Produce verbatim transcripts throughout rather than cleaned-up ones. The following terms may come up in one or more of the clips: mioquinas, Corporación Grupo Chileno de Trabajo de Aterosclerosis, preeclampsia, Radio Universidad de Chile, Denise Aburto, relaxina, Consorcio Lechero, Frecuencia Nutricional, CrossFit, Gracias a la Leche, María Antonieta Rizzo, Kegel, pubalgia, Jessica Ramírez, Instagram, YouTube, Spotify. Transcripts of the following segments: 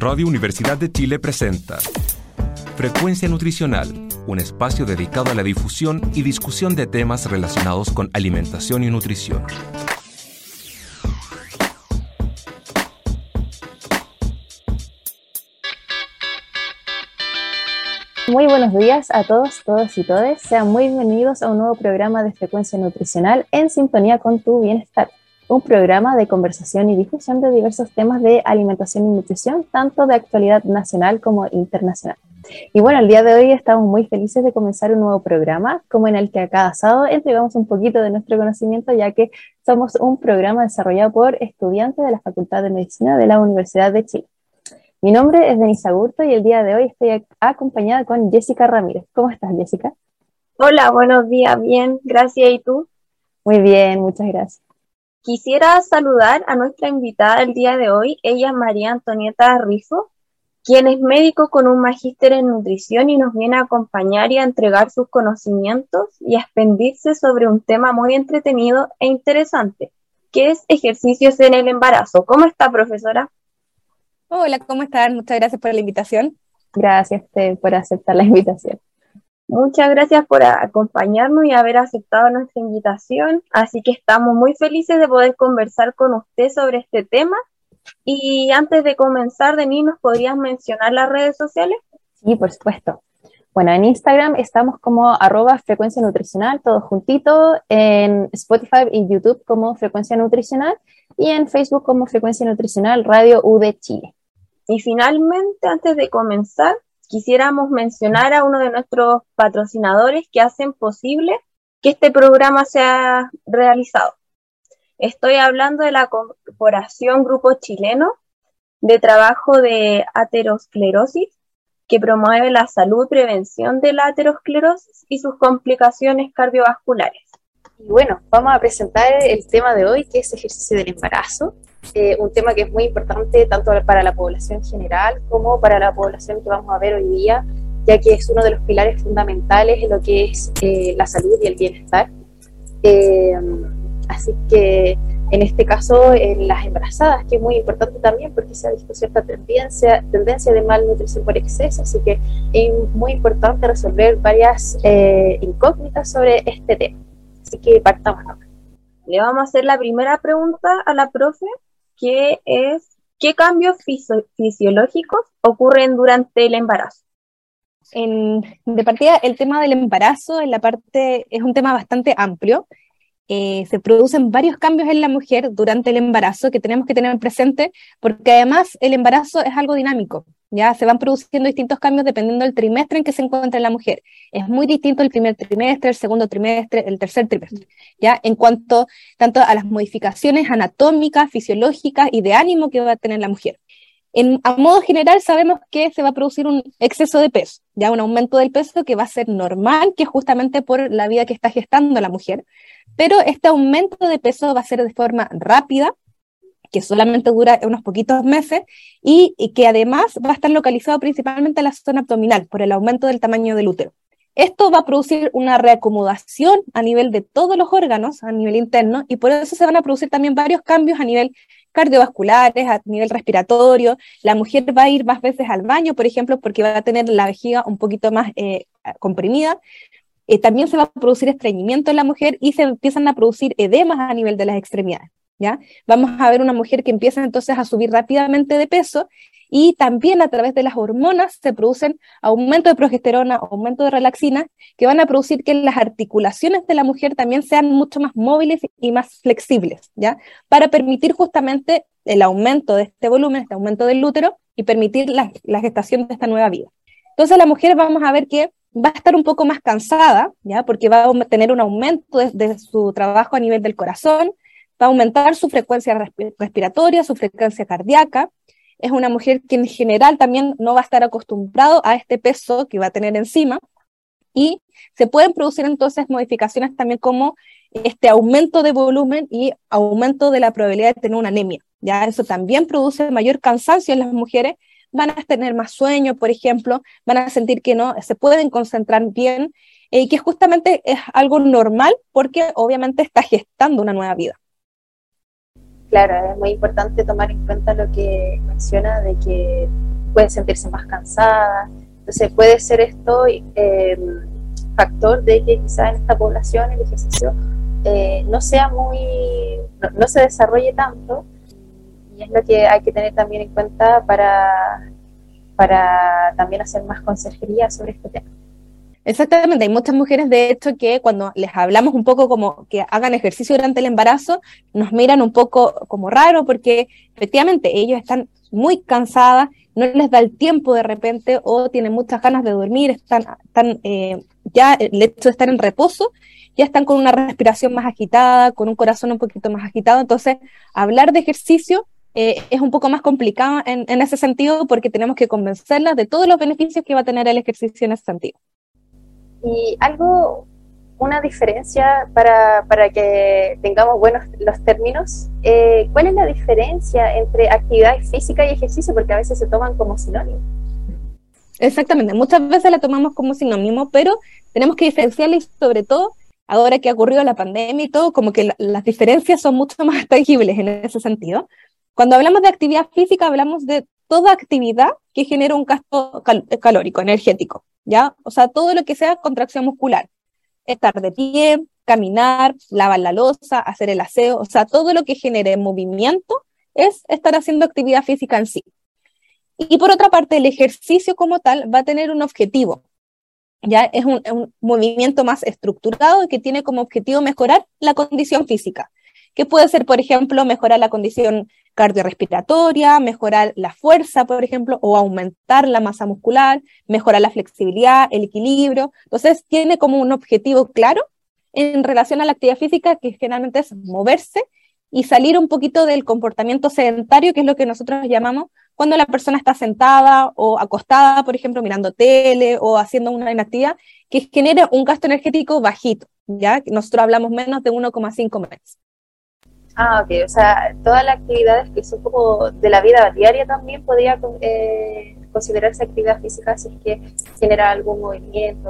Radio Universidad de Chile presenta Frecuencia Nutricional, un espacio dedicado a la difusión y discusión de temas relacionados con alimentación y nutrición. Muy buenos días a todos, todas y todes. Sean muy bienvenidos a un nuevo programa de Frecuencia Nutricional en sintonía con tu bienestar. Un programa de conversación y difusión de diversos temas de alimentación y nutrición, tanto de actualidad nacional como internacional. Y bueno, el día de hoy estamos muy felices de comenzar un nuevo programa, como en el que a cada sábado entregamos un poquito de nuestro conocimiento, ya que somos un programa desarrollado por estudiantes de la Facultad de Medicina de la Universidad de Chile. Mi nombre es Denise Aburto y el día de hoy estoy acompañada con Jessica Ramírez. ¿Cómo estás, Jessica? Hola, buenos días, bien, gracias, ¿y tú? Muy bien, muchas gracias. Quisiera saludar a nuestra invitada del día de hoy, ella es María Antonieta Rizzo, quien es médico con un magíster en nutrición y nos viene a acompañar y a entregar sus conocimientos y a expandirse sobre un tema muy entretenido e interesante, que es ejercicios en el embarazo. ¿Cómo está, profesora? Hola, ¿cómo están? Muchas gracias por la invitación. Gracias por aceptar la invitación. Muchas gracias por acompañarnos y haber aceptado nuestra invitación, así que estamos muy felices de poder conversar con usted sobre este tema. Y antes de comenzar, Denise, ¿nos podrías mencionar las redes sociales? Sí, por supuesto. Bueno, en Instagram estamos como arroba Frecuencia Nutricional, todo juntito, en Spotify y YouTube como Frecuencia Nutricional, y en Facebook como Frecuencia Nutricional Radio U de Chile. Y finalmente, antes de comenzar, quisiéramos mencionar a uno de nuestros patrocinadores que hacen posible que este programa sea realizado. Estoy hablando de la Corporación Grupo Chileno de Trabajo de Aterosclerosis, que promueve la salud y prevención de la aterosclerosis y sus complicaciones cardiovasculares. Y bueno, vamos a presentar el tema de hoy, que es ejercicio del embarazo. Eh, un tema que es muy importante tanto para la población general como para la población que vamos a ver hoy día, ya que es uno de los pilares fundamentales en lo que es eh, la salud y el bienestar. Eh, así que en este caso en las embarazadas, que es muy importante también porque se ha visto cierta tendencia, tendencia de malnutrición por exceso, así que es muy importante resolver varias eh, incógnitas sobre este tema. Así que partamos. Le vamos a hacer la primera pregunta a la profe, que es, ¿qué cambios fisi- fisiológicos ocurren durante el embarazo? En, de partida, el tema del embarazo en la parte, es un tema bastante amplio. Eh, se producen varios cambios en la mujer durante el embarazo que tenemos que tener presente, porque además el embarazo es algo dinámico, ya se van produciendo distintos cambios dependiendo del trimestre en que se encuentra la mujer. Es muy distinto el primer trimestre, el segundo trimestre, el tercer trimestre, ya en cuanto tanto a las modificaciones anatómicas, fisiológicas y de ánimo que va a tener la mujer. En, a modo general sabemos que se va a producir un exceso de peso, ya un aumento del peso que va a ser normal, que es justamente por la vida que está gestando la mujer, pero este aumento de peso va a ser de forma rápida, que solamente dura unos poquitos meses, y, y que además va a estar localizado principalmente en la zona abdominal, por el aumento del tamaño del útero. Esto va a producir una reacomodación a nivel de todos los órganos, a nivel interno, y por eso se van a producir también varios cambios a nivel cardiovasculares, a nivel respiratorio. La mujer va a ir más veces al baño, por ejemplo, porque va a tener la vejiga un poquito más eh, comprimida. Eh, también se va a producir estreñimiento en la mujer y se empiezan a producir edemas a nivel de las extremidades, ¿ya? Vamos a ver una mujer que empieza entonces a subir rápidamente de peso, y también a través de las hormonas se producen aumento de progesterona, aumento de relaxina, que van a producir que las articulaciones de la mujer también sean mucho más móviles y más flexibles, ¿ya? Para permitir justamente el aumento de este volumen, este aumento del útero, y permitir la, la gestación de esta nueva vida. Entonces la mujer vamos a ver que va a estar un poco más cansada, ¿ya? Porque va a tener un aumento de, de su trabajo a nivel del corazón, va a aumentar su frecuencia resp- respiratoria, su frecuencia cardíaca. Es una mujer que en general también no va a estar acostumbrado a este peso que va a tener encima, y se pueden producir entonces modificaciones también como este aumento de volumen y aumento de la probabilidad de tener una anemia, ¿ya? Eso también produce mayor cansancio en las mujeres, van a tener más sueño, por ejemplo, van a sentir que no se pueden concentrar bien, y eh, que justamente es algo normal porque obviamente está gestando una nueva vida. Claro, es muy importante tomar en cuenta lo que menciona de que puede sentirse más cansada. Entonces puede ser esto eh, factor de que quizás en esta población el ejercicio eh, no sea muy, no, no se desarrolle tanto, y es lo que hay que tener también en cuenta para, para también hacer más consejería sobre este tema. Exactamente, hay muchas mujeres de hecho que cuando les hablamos un poco como que hagan ejercicio durante el embarazo, nos miran un poco como raro porque efectivamente ellos están muy cansadas, no les da el tiempo de repente o tienen muchas ganas de dormir, están, están eh, ya el hecho de estar en reposo, ya están con una respiración más agitada, con un corazón un poquito más agitado, entonces hablar de ejercicio Eh, es un poco más complicado en, en ese sentido porque tenemos que convencerlas de todos los beneficios que va a tener el ejercicio en ese sentido. Y algo, una diferencia para, para que tengamos buenos los términos, eh, ¿cuál es la diferencia entre actividad física y ejercicio? Porque a veces se toman como sinónimos. Exactamente, muchas veces la tomamos como sinónimo, pero tenemos que diferenciarla y sobre todo ahora que ha ocurrido la pandemia y todo, como que la, las diferencias son mucho más tangibles en ese sentido. Cuando hablamos de actividad física, hablamos de toda actividad que genera un gasto cal- calórico, energético, ¿ya? O sea, todo lo que sea contracción muscular. Estar de pie, caminar, lavar la loza, hacer el aseo, o sea, todo lo que genere movimiento es estar haciendo actividad física en sí. Y por otra parte, el ejercicio como tal va a tener un objetivo, ¿ya? Es un, un movimiento más estructurado que tiene como objetivo mejorar la condición física, que puede ser, por ejemplo, mejorar la condición cardiorrespiratoria, mejorar la fuerza, por ejemplo, o aumentar la masa muscular, mejorar la flexibilidad, el equilibrio. Entonces, tiene como un objetivo claro en relación a la actividad física, que generalmente es moverse y salir un poquito del comportamiento sedentario, que es lo que nosotros llamamos cuando la persona está sentada o acostada, por ejemplo, mirando tele o haciendo una inactividad, que genera un gasto energético bajito, ¿ya? Nosotros hablamos menos de uno coma cinco meses. Ah, ok, o sea, todas las actividades que son como de la vida diaria también podría eh, considerarse actividad física si es que genera algún movimiento.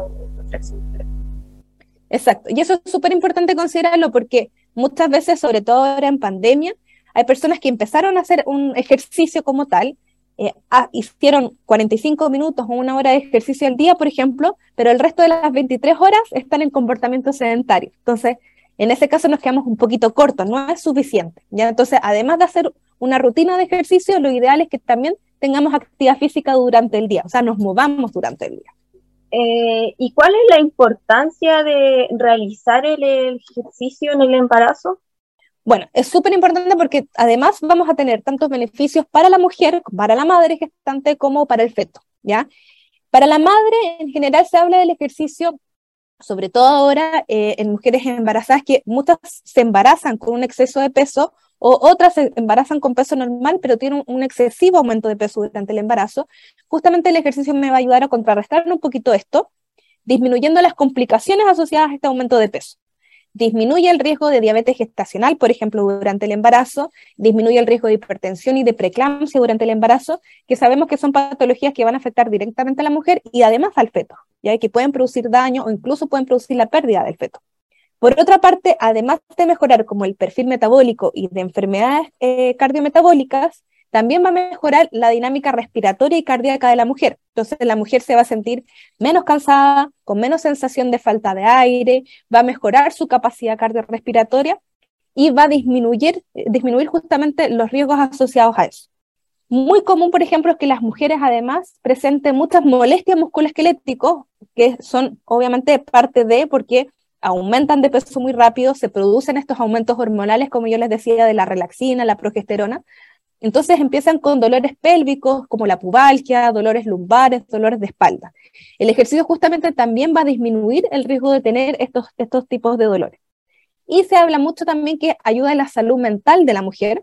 Exacto, y eso es súper importante considerarlo porque muchas veces, sobre todo ahora en pandemia, hay personas que empezaron a hacer un ejercicio como tal, eh, hicieron cuarenta y cinco minutos o una hora de ejercicio al día, por ejemplo, pero el resto de las veintitrés horas están en comportamiento sedentario, entonces en ese caso nos quedamos un poquito cortos, no es suficiente, ¿ya? Entonces, además de hacer una rutina de ejercicio, lo ideal es que también tengamos actividad física durante el día, o sea, nos movamos durante el día. Eh, ¿Y cuál es la importancia de realizar el ejercicio en el embarazo? Bueno, es súper importante porque además vamos a tener tantos beneficios para la mujer, para la madre gestante, como para el feto, ¿ya? Para la madre, en general, se habla del ejercicio sobre todo ahora eh, en mujeres embarazadas, que muchas se embarazan con un exceso de peso o otras se embarazan con peso normal pero tienen un, un excesivo aumento de peso durante el embarazo. Justamente el ejercicio me va a ayudar a contrarrestar un poquito esto, disminuyendo las complicaciones asociadas a este aumento de peso. Disminuye el riesgo de diabetes gestacional, por ejemplo, durante el embarazo, disminuye el riesgo de hipertensión y de preeclampsia durante el embarazo, que sabemos que son patologías que van a afectar directamente a la mujer y además al feto, ya que pueden producir daño o incluso pueden producir la pérdida del feto. Por otra parte, además de mejorar como el perfil metabólico y de enfermedades eh, cardiometabólicas, también va a mejorar la dinámica respiratoria y cardíaca de la mujer. Entonces la mujer se va a sentir menos cansada, con menos sensación de falta de aire, va a mejorar su capacidad cardiorrespiratoria y va a disminuir, disminuir justamente los riesgos asociados a eso. Muy común, por ejemplo, es que las mujeres además presenten muchas molestias musculoesqueléticas, que son obviamente parte de porque aumentan de peso muy rápido, se producen estos aumentos hormonales, como yo les decía, de la relaxina, la progesterona. Entonces empiezan con dolores pélvicos como la pubalgia, dolores lumbares, dolores de espalda. El ejercicio justamente también va a disminuir el riesgo de tener estos, estos tipos de dolores. Y se habla mucho también que ayuda en la salud mental de la mujer.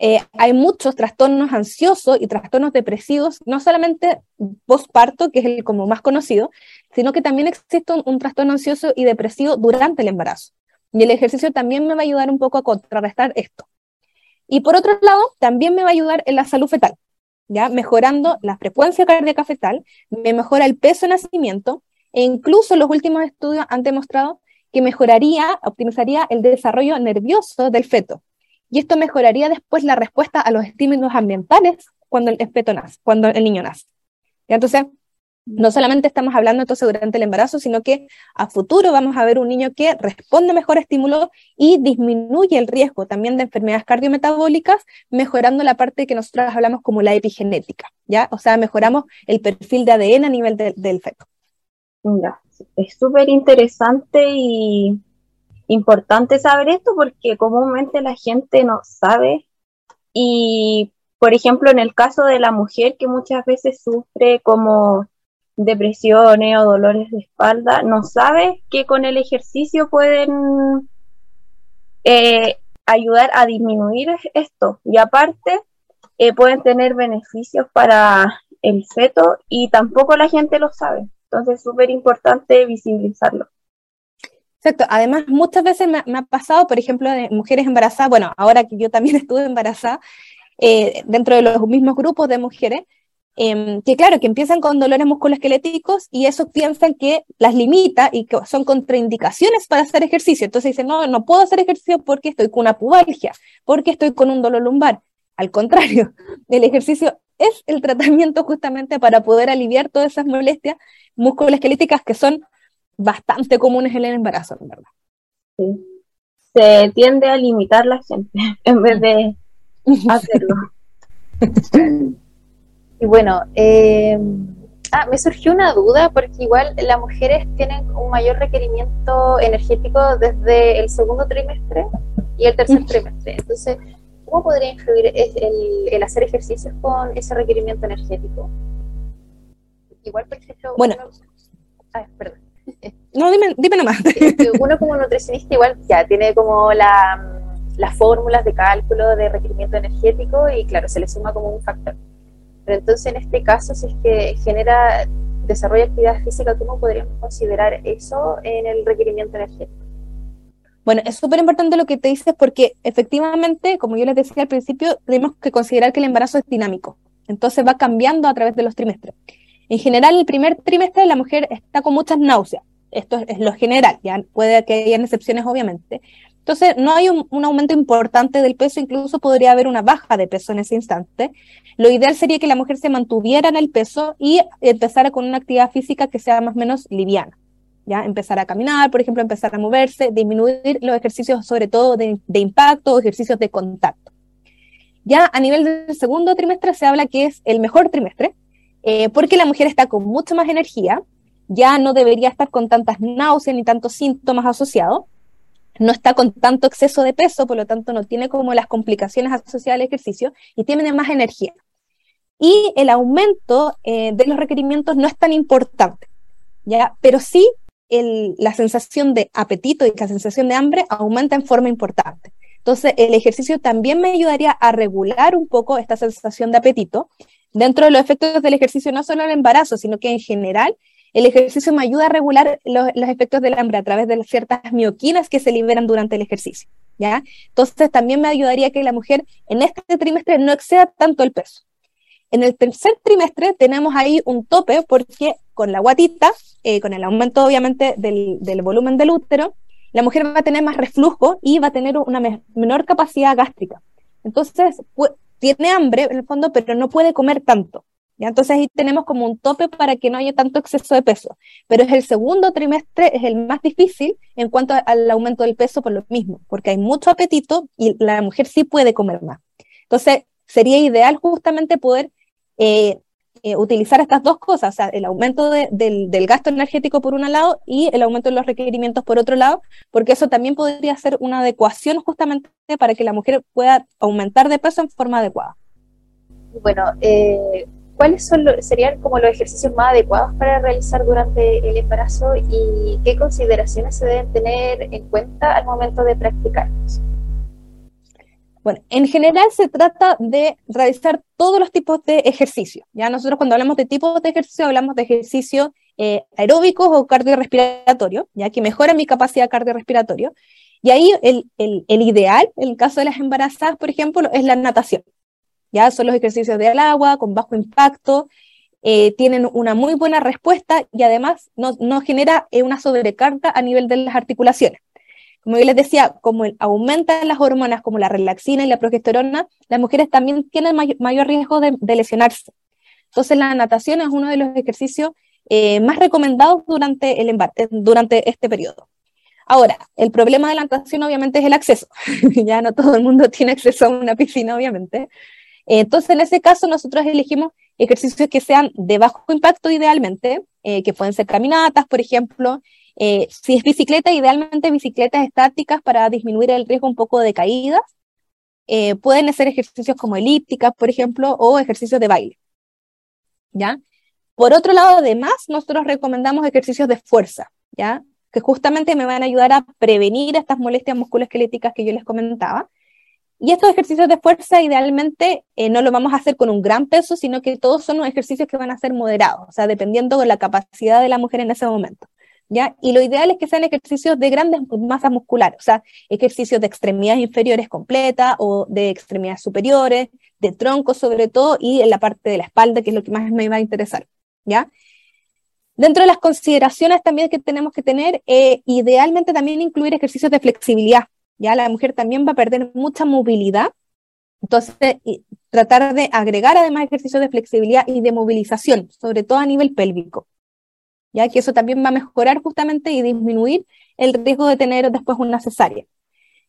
Eh, hay muchos trastornos ansiosos y trastornos depresivos, no solamente posparto, que es el como más conocido, sino que también existe un, un trastorno ansioso y depresivo durante el embarazo. Y el ejercicio también me va a ayudar un poco a contrarrestar esto. Y por otro lado, también me va a ayudar en la salud fetal, ¿ya? Mejorando la frecuencia cardíaca fetal, me mejora el peso en nacimiento, e incluso los últimos estudios han demostrado que mejoraría, optimizaría el desarrollo nervioso del feto. y esto mejoraría después la respuesta a los estímulos ambientales cuando el feto nace, cuando el niño nace. ¿Ya? Entonces, no solamente estamos hablando entonces durante el embarazo, sino que a futuro vamos a ver un niño que responde mejor a estímulos y disminuye el riesgo también de enfermedades cardiometabólicas, mejorando la parte que nosotros hablamos como la epigenética, ¿ya? O sea, mejoramos el perfil de A D N a nivel de, del feto. Mira, es súper interesante y importante saber esto porque comúnmente la gente no sabe y, por ejemplo, en el caso de la mujer que muchas veces sufre como depresiones o dolores de espalda, no sabes que con el ejercicio pueden eh, ayudar a disminuir esto y aparte eh, pueden tener beneficios para el feto y tampoco la gente lo sabe, entonces es súper importante visibilizarlo. Exacto, además muchas veces me, me ha pasado, por ejemplo, de mujeres embarazadas, bueno, ahora que yo también estuve embarazada, eh, dentro de los mismos grupos de mujeres, Eh, que claro, que empiezan con dolores musculoesqueléticos y eso piensan que las limita y que son contraindicaciones para hacer ejercicio, entonces dicen, no, no puedo hacer ejercicio porque estoy con una pubalgia, porque estoy con un dolor lumbar. Al contrario, el ejercicio es el tratamiento justamente para poder aliviar todas esas molestias musculoesqueléticas que son bastante comunes en el embarazo, en verdad. Sí. Se tiende a limitar la gente en vez de hacerlo. Y bueno, eh, ah, me surgió una duda porque igual las mujeres tienen un mayor requerimiento energético desde el segundo trimestre y el tercer trimestre. Entonces, ¿cómo podría influir el, el hacer ejercicios con ese requerimiento energético? Igual, por ejemplo, bueno, uno, ah, perdón. No, dime, dime nomás. Uno como nutricionista igual ya tiene como la, las fórmulas de cálculo de requerimiento energético y claro, se le suma como un factor. Pero entonces en este caso, si es que genera, desarrolla actividad física, ¿cómo podríamos considerar eso en el requerimiento energético? Bueno, es súper importante lo que te dices porque efectivamente, como yo les decía al principio, tenemos que considerar que el embarazo es dinámico, entonces va cambiando a través de los trimestres. En general, el primer trimestre la mujer está con muchas náuseas, esto es, es lo general, ya puede que haya excepciones obviamente. Entonces, no hay un, un aumento importante del peso, incluso podría haber una baja de peso en ese instante. Lo ideal sería que la mujer se mantuviera en el peso y empezara con una actividad física que sea más o menos liviana, ¿ya? Empezar a caminar, por ejemplo, empezar a moverse, disminuir los ejercicios sobre todo de, de impacto o ejercicios de contacto. Ya a nivel del segundo trimestre se habla que es el mejor trimestre, eh, porque la mujer está con mucha más energía, ya no debería estar con tantas náuseas ni tantos síntomas asociados, no está con tanto exceso de peso, por lo tanto no tiene como las complicaciones asociadas al ejercicio y tiene más energía. Y el aumento eh, de los requerimientos no es tan importante, ¿ya? Pero sí el, la sensación de apetito y la sensación de hambre aumenta en forma importante. Entonces el ejercicio también me ayudaría a regular un poco esta sensación de apetito. Dentro de los efectos del ejercicio, no solo el embarazo, sino que en general, el ejercicio me ayuda a regular los, los efectos del hambre a través de ciertas mioquinas que se liberan durante el ejercicio, ¿ya? Entonces también me ayudaría que la mujer en este trimestre no exceda tanto el peso. En el tercer trimestre tenemos ahí un tope porque con la guatita, eh, con el aumento obviamente del, del volumen del útero, la mujer va a tener más reflujo y va a tener una me- menor capacidad gástrica. Entonces pu- tiene hambre en el fondo, pero no puede comer tanto. ¿Ya? Entonces ahí tenemos como un tope para que no haya tanto exceso de peso, pero es el segundo trimestre, es el más difícil en cuanto al aumento del peso por lo mismo, porque hay mucho apetito y la mujer sí puede comer más. Entonces sería ideal justamente poder eh, eh, utilizar estas dos cosas, o sea, el aumento de, del, del gasto energético por un lado y el aumento de los requerimientos por otro lado, porque eso también podría ser una adecuación justamente para que la mujer pueda aumentar de peso en forma adecuada. Bueno, eh... ¿cuáles son lo, serían como los ejercicios más adecuados para realizar durante el embarazo y qué consideraciones se deben tener en cuenta al momento de practicarlos? Bueno, en general se trata de realizar todos los tipos de ejercicios. Ya nosotros cuando hablamos de tipos de ejercicio hablamos de ejercicios eh, aeróbicos o cardiorrespiratorios, ya que mejoran mi capacidad cardiorrespiratoria. Y ahí el, el, el ideal, en el caso de las embarazadas, por ejemplo, es la natación. Ya son los ejercicios de al agua, con bajo impacto, eh, tienen una muy buena respuesta y además no, no genera eh, una sobrecarga a nivel de las articulaciones. Como yo les decía, como aumentan las hormonas como la relaxina y la progesterona, las mujeres también tienen mayor, mayor riesgo de, de lesionarse. Entonces la natación es uno de los ejercicios eh, más recomendados durante, el embate, durante este periodo. Ahora, el problema de la natación obviamente es el acceso. Ya no todo el mundo tiene acceso a una piscina, obviamente. Entonces, en ese caso, nosotros elegimos ejercicios que sean de bajo impacto idealmente, eh, que pueden ser caminatas, por ejemplo. Eh, si es bicicleta, idealmente bicicletas estáticas para disminuir el riesgo un poco de caídas. Eh, pueden ser ejercicios como elípticas, por ejemplo, o ejercicios de baile. ¿Ya? Por otro lado, además, nosotros recomendamos ejercicios de fuerza, ¿ya? Que justamente me van a ayudar a prevenir estas molestias musculoesqueléticas que yo les comentaba. Y estos ejercicios de fuerza idealmente eh, no los vamos a hacer con un gran peso, sino que todos son unos ejercicios que van a ser moderados, o sea, dependiendo de la capacidad de la mujer en ese momento, ¿ya? Y lo ideal es que sean ejercicios de grandes masas musculares, o sea, ejercicios de extremidades inferiores completas o de extremidades superiores, de tronco sobre todo, y en la parte de la espalda, que es lo que más me va a interesar, ¿ya? Dentro de las consideraciones también que tenemos que tener, eh, idealmente también incluir ejercicios de flexibilidad, ¿ya? La mujer también va a perder mucha movilidad, entonces y tratar de agregar además ejercicios de flexibilidad y de movilización, sobre todo a nivel pélvico, ya que eso también va a mejorar justamente y disminuir el riesgo de tener después una cesárea.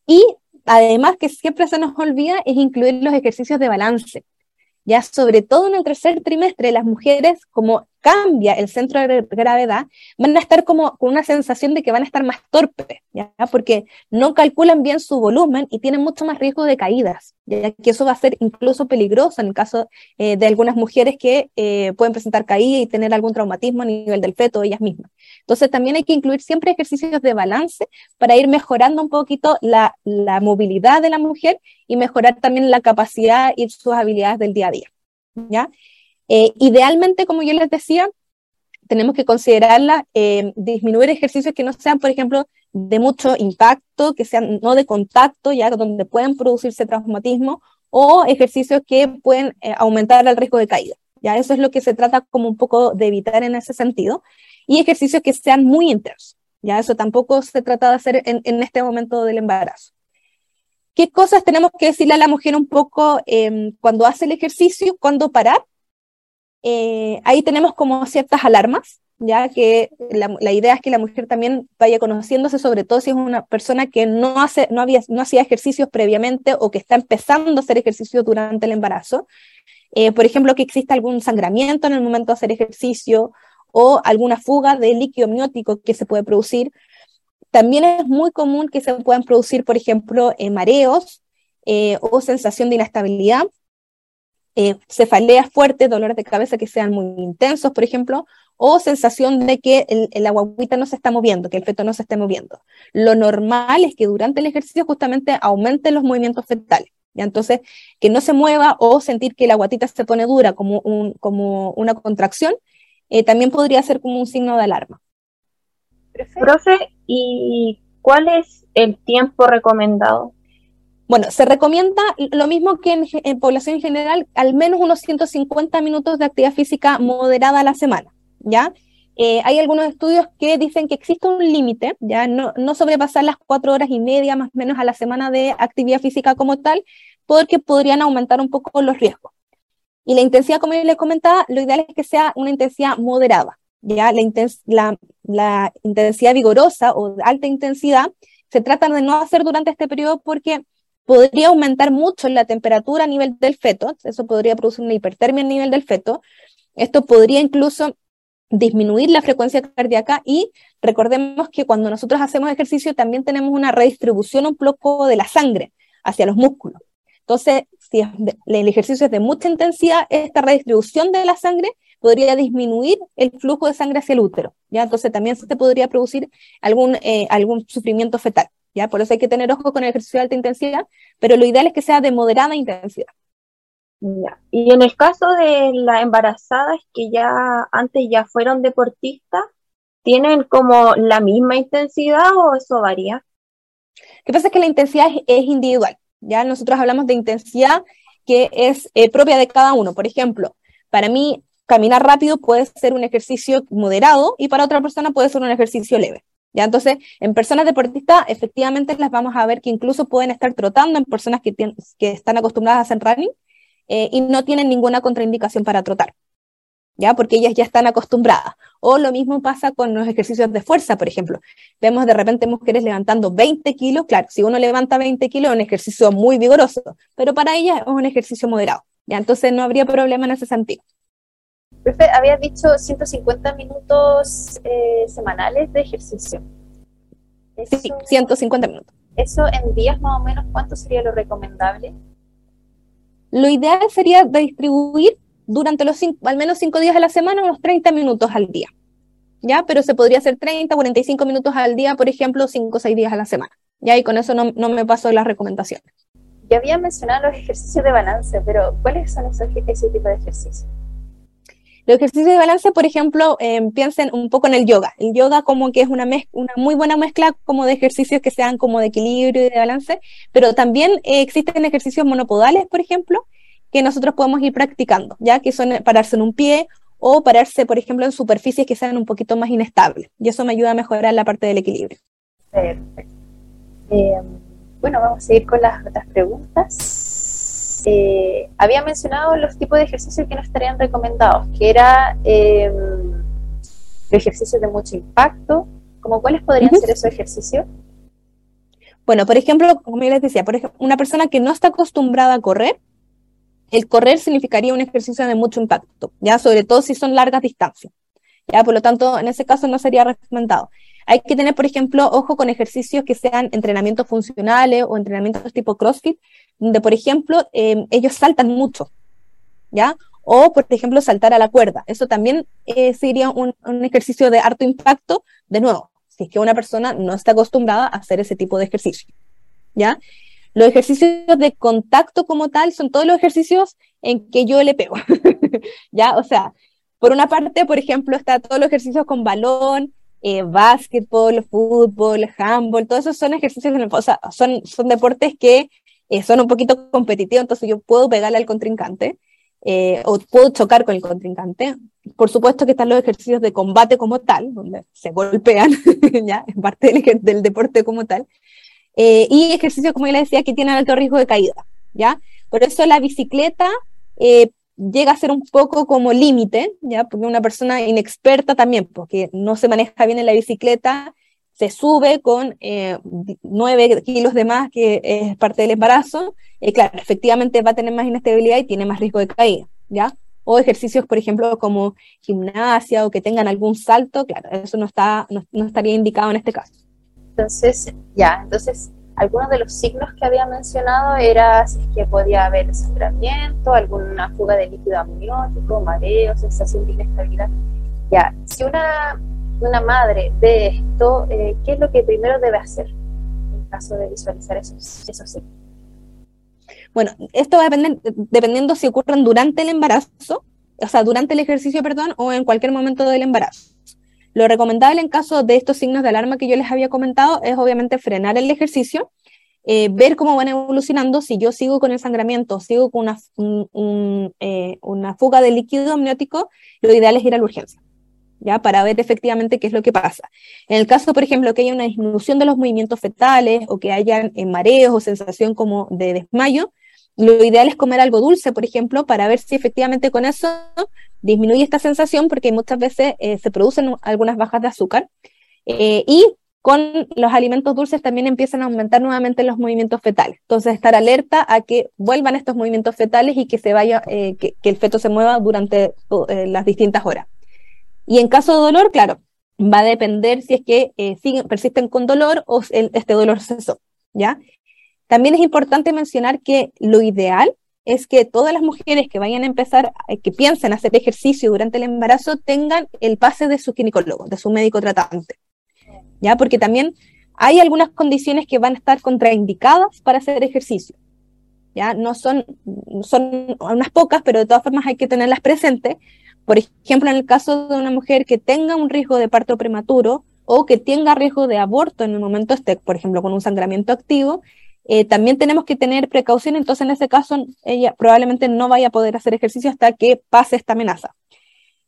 Y además que siempre se nos olvida es incluir los ejercicios de balance, ya sobre todo en el tercer trimestre las mujeres, como cambia el centro de gravedad, van a estar como con una sensación de que van a estar más torpes, ¿ya? Porque no calculan bien su volumen y tienen mucho más riesgo de caídas, ya que eso va a ser incluso peligroso en el caso eh, de algunas mujeres que eh, pueden presentar caída y tener algún traumatismo a nivel del feto ellas mismas. Entonces también hay que incluir siempre ejercicios de balance para ir mejorando un poquito la, la movilidad de la mujer y mejorar también la capacidad y sus habilidades del día a día, ¿ya? Eh, idealmente, como yo les decía, tenemos que considerarla, eh, disminuir ejercicios que no sean, por ejemplo, de mucho impacto, que sean no de contacto, ya donde pueden producirse traumatismo, o ejercicios que pueden eh, aumentar el riesgo de caída, ya eso es lo que se trata como un poco de evitar en ese sentido, y ejercicios que sean muy intensos, ya eso tampoco se trata de hacer en, en este momento del embarazo. ¿Qué cosas tenemos que decirle a la mujer un poco eh, cuando hace el ejercicio, cuando parar? Eh, ahí tenemos como ciertas alarmas, ya que la, la idea es que la mujer también vaya conociéndose, sobre todo si es una persona que no, hace, no, había, no hacía ejercicios previamente o que está empezando a hacer ejercicios durante el embarazo. Eh, por ejemplo, que exista algún sangramiento en el momento de hacer ejercicio o alguna fuga de líquido amniótico que se puede producir. También es muy común que se puedan producir, por ejemplo, eh, mareos eh, o sensación de inestabilidad. Eh, cefaleas fuertes, dolores de cabeza que sean muy intensos, por ejemplo, o sensación de que el, la guaguita no se está moviendo, que el feto no se esté moviendo. Lo normal es que durante el ejercicio justamente aumenten los movimientos fetales, ¿ya? Entonces, que no se mueva o sentir que la guatita se pone dura como, un, como una contracción, eh, también podría ser como un signo de alarma. Profe, ¿y cuál es el tiempo recomendado? Bueno, se recomienda lo mismo que en, en población en general, al menos unos ciento cincuenta minutos de actividad física moderada a la semana, ¿ya? Eh, hay algunos estudios que dicen que existe un límite, ¿ya? No, no sobrepasar las cuatro horas y media más o menos a la semana de actividad física como tal, porque podrían aumentar un poco los riesgos. Y la intensidad, como yo les comentaba, lo ideal es que sea una intensidad moderada, ¿ya? La, intens- la, la intensidad vigorosa o alta intensidad se trata de no hacer durante este periodo porque podría aumentar mucho la temperatura a nivel del feto, eso podría producir una hipertermia a nivel del feto, esto podría incluso disminuir la frecuencia cardíaca y recordemos que cuando nosotros hacemos ejercicio también tenemos una redistribución un poco de la sangre hacia los músculos, entonces si el ejercicio es de mucha intensidad, esta redistribución de la sangre podría disminuir el flujo de sangre hacia el útero, ¿ya? Entonces también se podría producir algún, eh, algún sufrimiento fetal. ¿Ya? Por eso hay que tener ojo con el ejercicio de alta intensidad, pero lo ideal es que sea de moderada intensidad. Ya. Y en el caso de las embarazadas que ya antes ya fueron deportistas, ¿tienen como la misma intensidad o eso varía? Lo que pasa es que la intensidad es, es individual, ¿ya? Nosotros hablamos de intensidad que es eh, propia de cada uno. Por ejemplo, para mí caminar rápido puede ser un ejercicio moderado y para otra persona puede ser un ejercicio leve. ¿Ya? Entonces, en personas deportistas, efectivamente las vamos a ver que incluso pueden estar trotando en personas que, tienen, que están acostumbradas a hacer running eh, y no tienen ninguna contraindicación para trotar, ¿ya? Porque ellas ya están acostumbradas. O lo mismo pasa con los ejercicios de fuerza, por ejemplo. Vemos de repente mujeres levantando veinte kilos, claro, si uno levanta veinte kilos es un ejercicio muy vigoroso, pero para ellas es un ejercicio moderado, ¿ya? Entonces no habría problema en ese sentido. Profe, habías dicho ciento cincuenta minutos eh, semanales de ejercicio. Eso, sí, ciento cincuenta minutos. ¿Eso en días más o menos cuánto sería lo recomendable? Lo ideal sería distribuir durante los cinco, al menos cinco días a la semana, unos treinta minutos al día. ¿Ya? Pero se podría hacer treinta, cuarenta y cinco minutos al día, por ejemplo, cinco o seis días a la semana. ¿Ya? Y con eso no, no me paso las recomendaciones. Ya había mencionado los ejercicios de balance, pero ¿cuáles son esos, ese tipo de ejercicios? Los ejercicios de balance, por ejemplo, eh, piensen un poco en el yoga. El yoga como que es una, mez- una muy buena mezcla como de ejercicios que sean como de equilibrio y de balance, pero también eh, existen ejercicios monopodales, por ejemplo, que nosotros podemos ir practicando, ya que son pararse en un pie o pararse, por ejemplo, en superficies que sean un poquito más inestables. Y eso me ayuda a mejorar la parte del equilibrio. Perfecto. Eh, bueno, vamos a seguir con las otras preguntas. Eh, había mencionado los tipos de ejercicios que no estarían recomendados, que era eh, los ejercicios de mucho impacto. ¿Cómo cuáles podrían uh-huh. ser esos ejercicios? Bueno, por ejemplo, como yo les decía, por ejemplo, una persona que no está acostumbrada a correr, el correr significaría un ejercicio de mucho impacto, ya, sobre todo si son largas distancias, ya, por lo tanto, en ese caso no sería recomendado. Hay que tener, por ejemplo, ojo con ejercicios que sean entrenamientos funcionales o entrenamientos tipo CrossFit, donde, por ejemplo, eh, ellos saltan mucho, ¿ya? O, por ejemplo, saltar a la cuerda. Eso también eh, sería un, un ejercicio de harto impacto, de nuevo, si es que una persona no está acostumbrada a hacer ese tipo de ejercicio, ¿ya? Los ejercicios de contacto como tal son todos los ejercicios en que yo le pego, ¿ya? O sea, por una parte, por ejemplo, está todos los ejercicios con balón, Eh, básquetbol, fútbol, handball, todos esos son ejercicios, o sea, son, son deportes que eh, son un poquito competitivos, entonces yo puedo pegarle al contrincante, eh, o puedo chocar con el contrincante. Por supuesto que están los ejercicios de combate como tal, donde se golpean, ya, es parte del, del deporte como tal, eh, y ejercicios, como yo les decía, que tienen alto riesgo de caída, ¿ya? Por eso la bicicleta eh, llega a ser un poco como límite, ¿ya? Porque una persona inexperta también, porque no se maneja bien en la bicicleta, se sube con eh, nueve kilos de más, que es parte del embarazo, eh, claro, efectivamente va a tener más inestabilidad y tiene más riesgo de caída, ¿ya? O ejercicios, por ejemplo, como gimnasia o que tengan algún salto, claro, eso no, está, no, no estaría indicado en este caso. Entonces, ya, entonces... algunos de los signos que había mencionado era si es que podía haber sangramiento, alguna fuga de líquido amniótico, mareo, sensación de inestabilidad. Ya, si una, una madre ve esto, eh, ¿qué es lo que primero debe hacer en caso de visualizar esos, esos signos? Bueno, esto va a depender, dependiendo si ocurren durante el embarazo, o sea, durante el ejercicio, perdón, o en cualquier momento del embarazo. Lo recomendable en caso de estos signos de alarma que yo les había comentado es obviamente frenar el ejercicio, eh, ver cómo van evolucionando, si yo sigo con el sangramiento, sigo con una, un, un, eh, una fuga de líquido amniótico, lo ideal es ir a la urgencia, ¿ya? Para ver efectivamente qué es lo que pasa. En el caso, por ejemplo, que haya una disminución de los movimientos fetales o que haya eh, mareos o sensación como de desmayo, lo ideal es comer algo dulce, por ejemplo, para ver si efectivamente con eso disminuye esta sensación, porque muchas veces eh, se producen algunas bajas de azúcar, eh, y con los alimentos dulces también empiezan a aumentar nuevamente los movimientos fetales. Entonces estar alerta a que vuelvan estos movimientos fetales y que, se vaya, eh, que, que el feto se mueva durante eh, las distintas horas. Y en caso de dolor, claro, va a depender si es que eh, siguen, persisten con dolor o el, este dolor cesó, ¿ya? También es importante mencionar que lo ideal es que todas las mujeres que vayan a empezar, que piensen hacer ejercicio durante el embarazo, tengan el pase de su ginecólogo, de su médico tratante, ¿ya? Porque también hay algunas condiciones que van a estar contraindicadas para hacer ejercicio, ¿ya? No son, son unas pocas, pero de todas formas hay que tenerlas presentes. Por ejemplo, en el caso de una mujer que tenga un riesgo de parto prematuro o que tenga riesgo de aborto en el momento este, por ejemplo, con un sangramiento activo, Eh, también tenemos que tener precaución, entonces en ese caso ella probablemente no vaya a poder hacer ejercicio hasta que pase esta amenaza.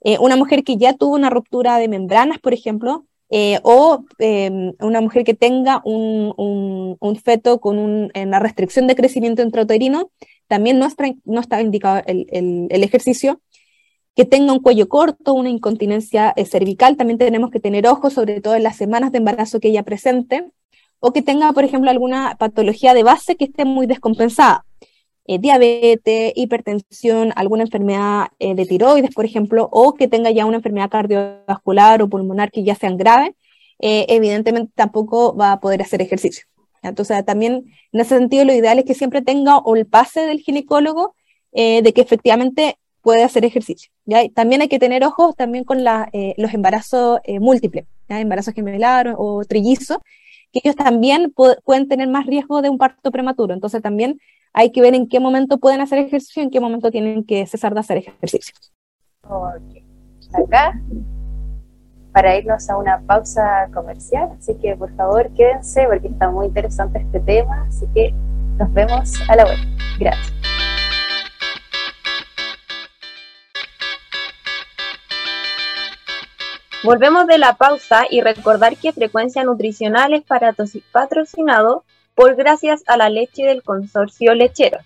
Eh, una mujer que ya tuvo una ruptura de membranas, por ejemplo, eh, o eh, una mujer que tenga un, un, un feto con un, una restricción de crecimiento intrauterino, también no está, no está indicado el, el, el ejercicio, que tenga un cuello corto, una incontinencia eh, cervical, también tenemos que tener ojo, sobre todo en las semanas de embarazo que ella presente, o que tenga, por ejemplo, alguna patología de base que esté muy descompensada, eh, diabetes, hipertensión, alguna enfermedad eh, de tiroides, por ejemplo, o que tenga ya una enfermedad cardiovascular o pulmonar que ya sean graves, eh, evidentemente tampoco va a poder hacer ejercicio. Entonces también, en ese sentido, lo ideal es que siempre tenga o el pase del ginecólogo eh, de que efectivamente puede hacer ejercicio, ¿ya? También hay que tener ojos también con la, eh, los embarazos eh, múltiples, ¿ya? Embarazos gemelares o, o trillizos, que ellos también pueden tener más riesgo de un parto prematuro. Entonces también hay que ver en qué momento pueden hacer ejercicio y en qué momento tienen que cesar de hacer ejercicio. Okay. Acá, para irnos a una pausa comercial, así que por favor quédense porque está muy interesante este tema, así que nos vemos a la vuelta. Gracias. Volvemos de la pausa y recordar que Frecuencia Nutricional es para patrocinado por Gracias a la Leche del Consorcio Lechero.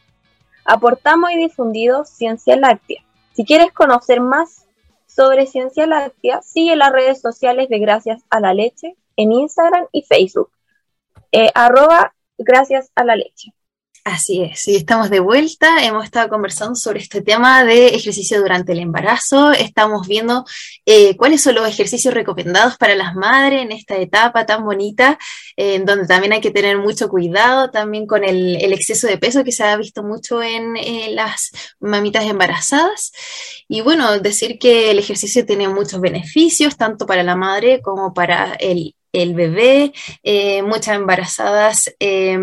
Aportamos y difundimos ciencia láctea. Si quieres conocer más sobre ciencia láctea, sigue las redes sociales de Gracias a la Leche en Instagram y Facebook. Eh, arroba Gracias a la Leche. Así es, y estamos de vuelta, hemos estado conversando sobre este tema de ejercicio durante el embarazo, estamos viendo eh, cuáles son los ejercicios recomendados para las madres en esta etapa tan bonita, en eh, donde también hay que tener mucho cuidado también con el, el exceso de peso que se ha visto mucho en eh, las mamitas embarazadas, y bueno, decir que el ejercicio tiene muchos beneficios, tanto para la madre como para el el bebé, eh, muchas embarazadas eh,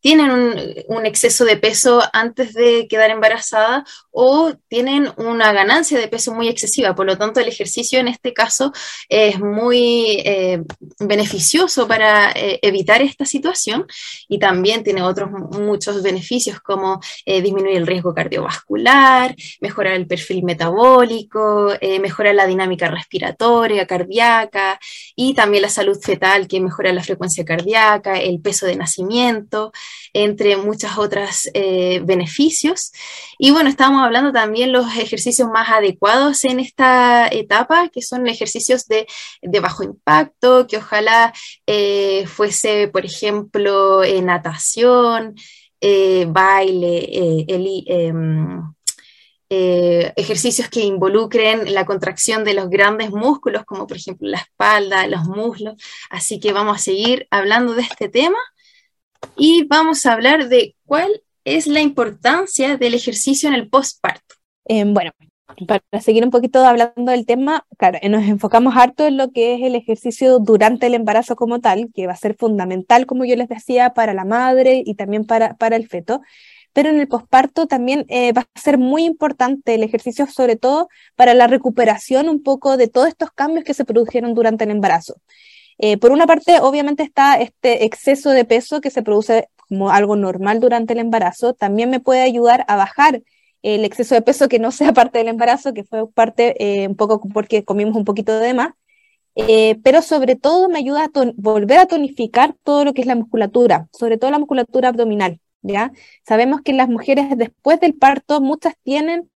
tienen un, un exceso de peso antes de quedar embarazada o tienen una ganancia de peso muy excesiva, por lo tanto el ejercicio en este caso es muy eh, beneficioso para eh, evitar esta situación y también tiene otros muchos beneficios como eh, disminuir el riesgo cardiovascular, mejorar el perfil metabólico, eh, mejorar la dinámica respiratoria, cardíaca y también la salud fetal, que mejora la frecuencia cardíaca, el peso de nacimiento, entre muchas otras eh, beneficios. Y bueno, estábamos hablando también los ejercicios más adecuados en esta etapa, que son ejercicios de, de bajo impacto, que ojalá eh, fuese, por ejemplo, eh, natación, eh, baile, eh, el, eh, Eh, ejercicios que involucren la contracción de los grandes músculos, como por ejemplo la espalda, los muslos. Así que vamos a seguir hablando de este tema y vamos a hablar de cuál es la importancia del ejercicio en el postparto. Eh, bueno, para seguir un poquito hablando del tema, claro, nos enfocamos harto en lo que es el ejercicio durante el embarazo como tal, que va a ser fundamental, como yo les decía, para la madre y también para, para el feto. Pero en el posparto también eh, va a ser muy importante el ejercicio, sobre todo para la recuperación un poco de todos estos cambios que se produjeron durante el embarazo. Eh, por una parte, obviamente está este exceso de peso que se produce como algo normal durante el embarazo, también me puede ayudar a bajar el exceso de peso que no sea parte del embarazo, que fue parte eh, un poco porque comimos un poquito de más, eh, pero sobre todo me ayuda a ton- volver a tonificar todo lo que es la musculatura, sobre todo la musculatura abdominal. ¿Ya? Sabemos que las mujeres después del parto, muchas tienen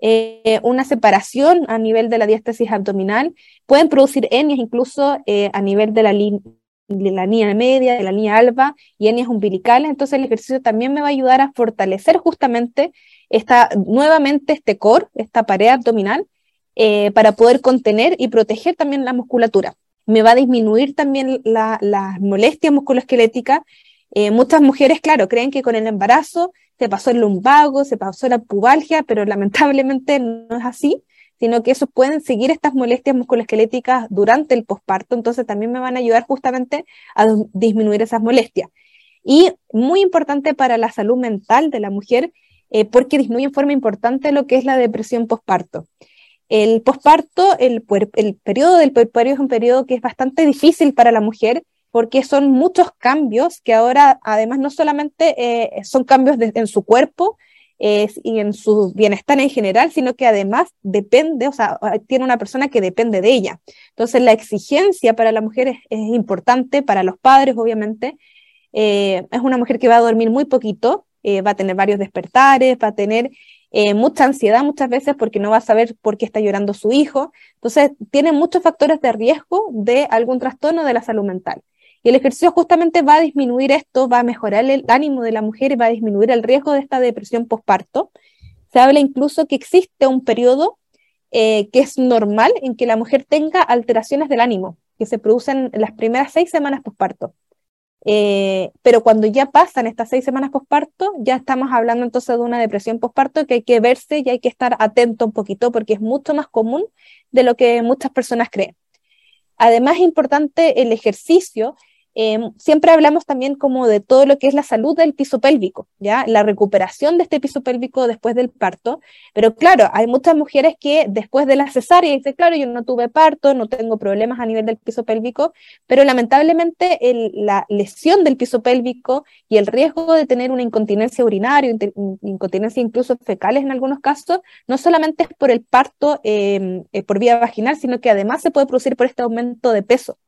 eh, una separación a nivel de la diástasis abdominal, pueden producir hernias incluso eh, a nivel de la, li- de la línea media, de la línea alba y hernias umbilicales, entonces el ejercicio también me va a ayudar a fortalecer justamente esta, nuevamente este core, esta pared abdominal, eh, para poder contener y proteger también la musculatura. Me va a disminuir también la, la molestia musculoesquelética. Eh, muchas mujeres, claro, creen que con el embarazo se pasó el lumbago, se pasó la pubalgia, pero lamentablemente no es así, sino que eso pueden seguir estas molestias musculoesqueléticas durante el posparto, entonces también me van a ayudar justamente a disminuir esas molestias. Y muy importante para la salud mental de la mujer, eh, porque disminuye en forma importante lo que es la depresión posparto. El posparto, el, puer- el periodo del puerperio es un periodo que es bastante difícil para la mujer, porque son muchos cambios que ahora, además, no solamente eh, son cambios de, en su cuerpo, eh, y en su bienestar en general, sino que además depende, o sea, tiene una persona que depende de ella. Entonces la exigencia para la mujer es, es importante, para los padres obviamente. Eh, es una mujer que va a dormir muy poquito, eh, va a tener varios despertares, va a tener eh, mucha ansiedad muchas veces porque no va a saber por qué está llorando su hijo. Entonces tiene muchos factores de riesgo de algún trastorno de la salud mental. Y el ejercicio justamente va a disminuir esto, va a mejorar el ánimo de la mujer y va a disminuir el riesgo de esta depresión posparto. Se habla incluso que existe un periodo eh, que es normal en que la mujer tenga alteraciones del ánimo, que se producen las primeras seis semanas posparto. Eh, pero cuando ya pasan estas seis semanas posparto, ya estamos hablando entonces de una depresión posparto que hay que verse y hay que estar atento un poquito porque es mucho más común de lo que muchas personas creen. Además es importante el ejercicio. Eh, siempre hablamos también como de todo lo que es la salud del piso pélvico, ¿ya? La recuperación de este piso pélvico después del parto, pero claro, hay muchas mujeres que después de la cesárea dicen, claro, yo no tuve parto, no tengo problemas a nivel del piso pélvico, pero lamentablemente el, la lesión del piso pélvico y el riesgo de tener una incontinencia urinaria, incontinencia incluso fecales en algunos casos, no solamente es por el parto eh, por vía vaginal, sino que además se puede producir por este aumento de peso,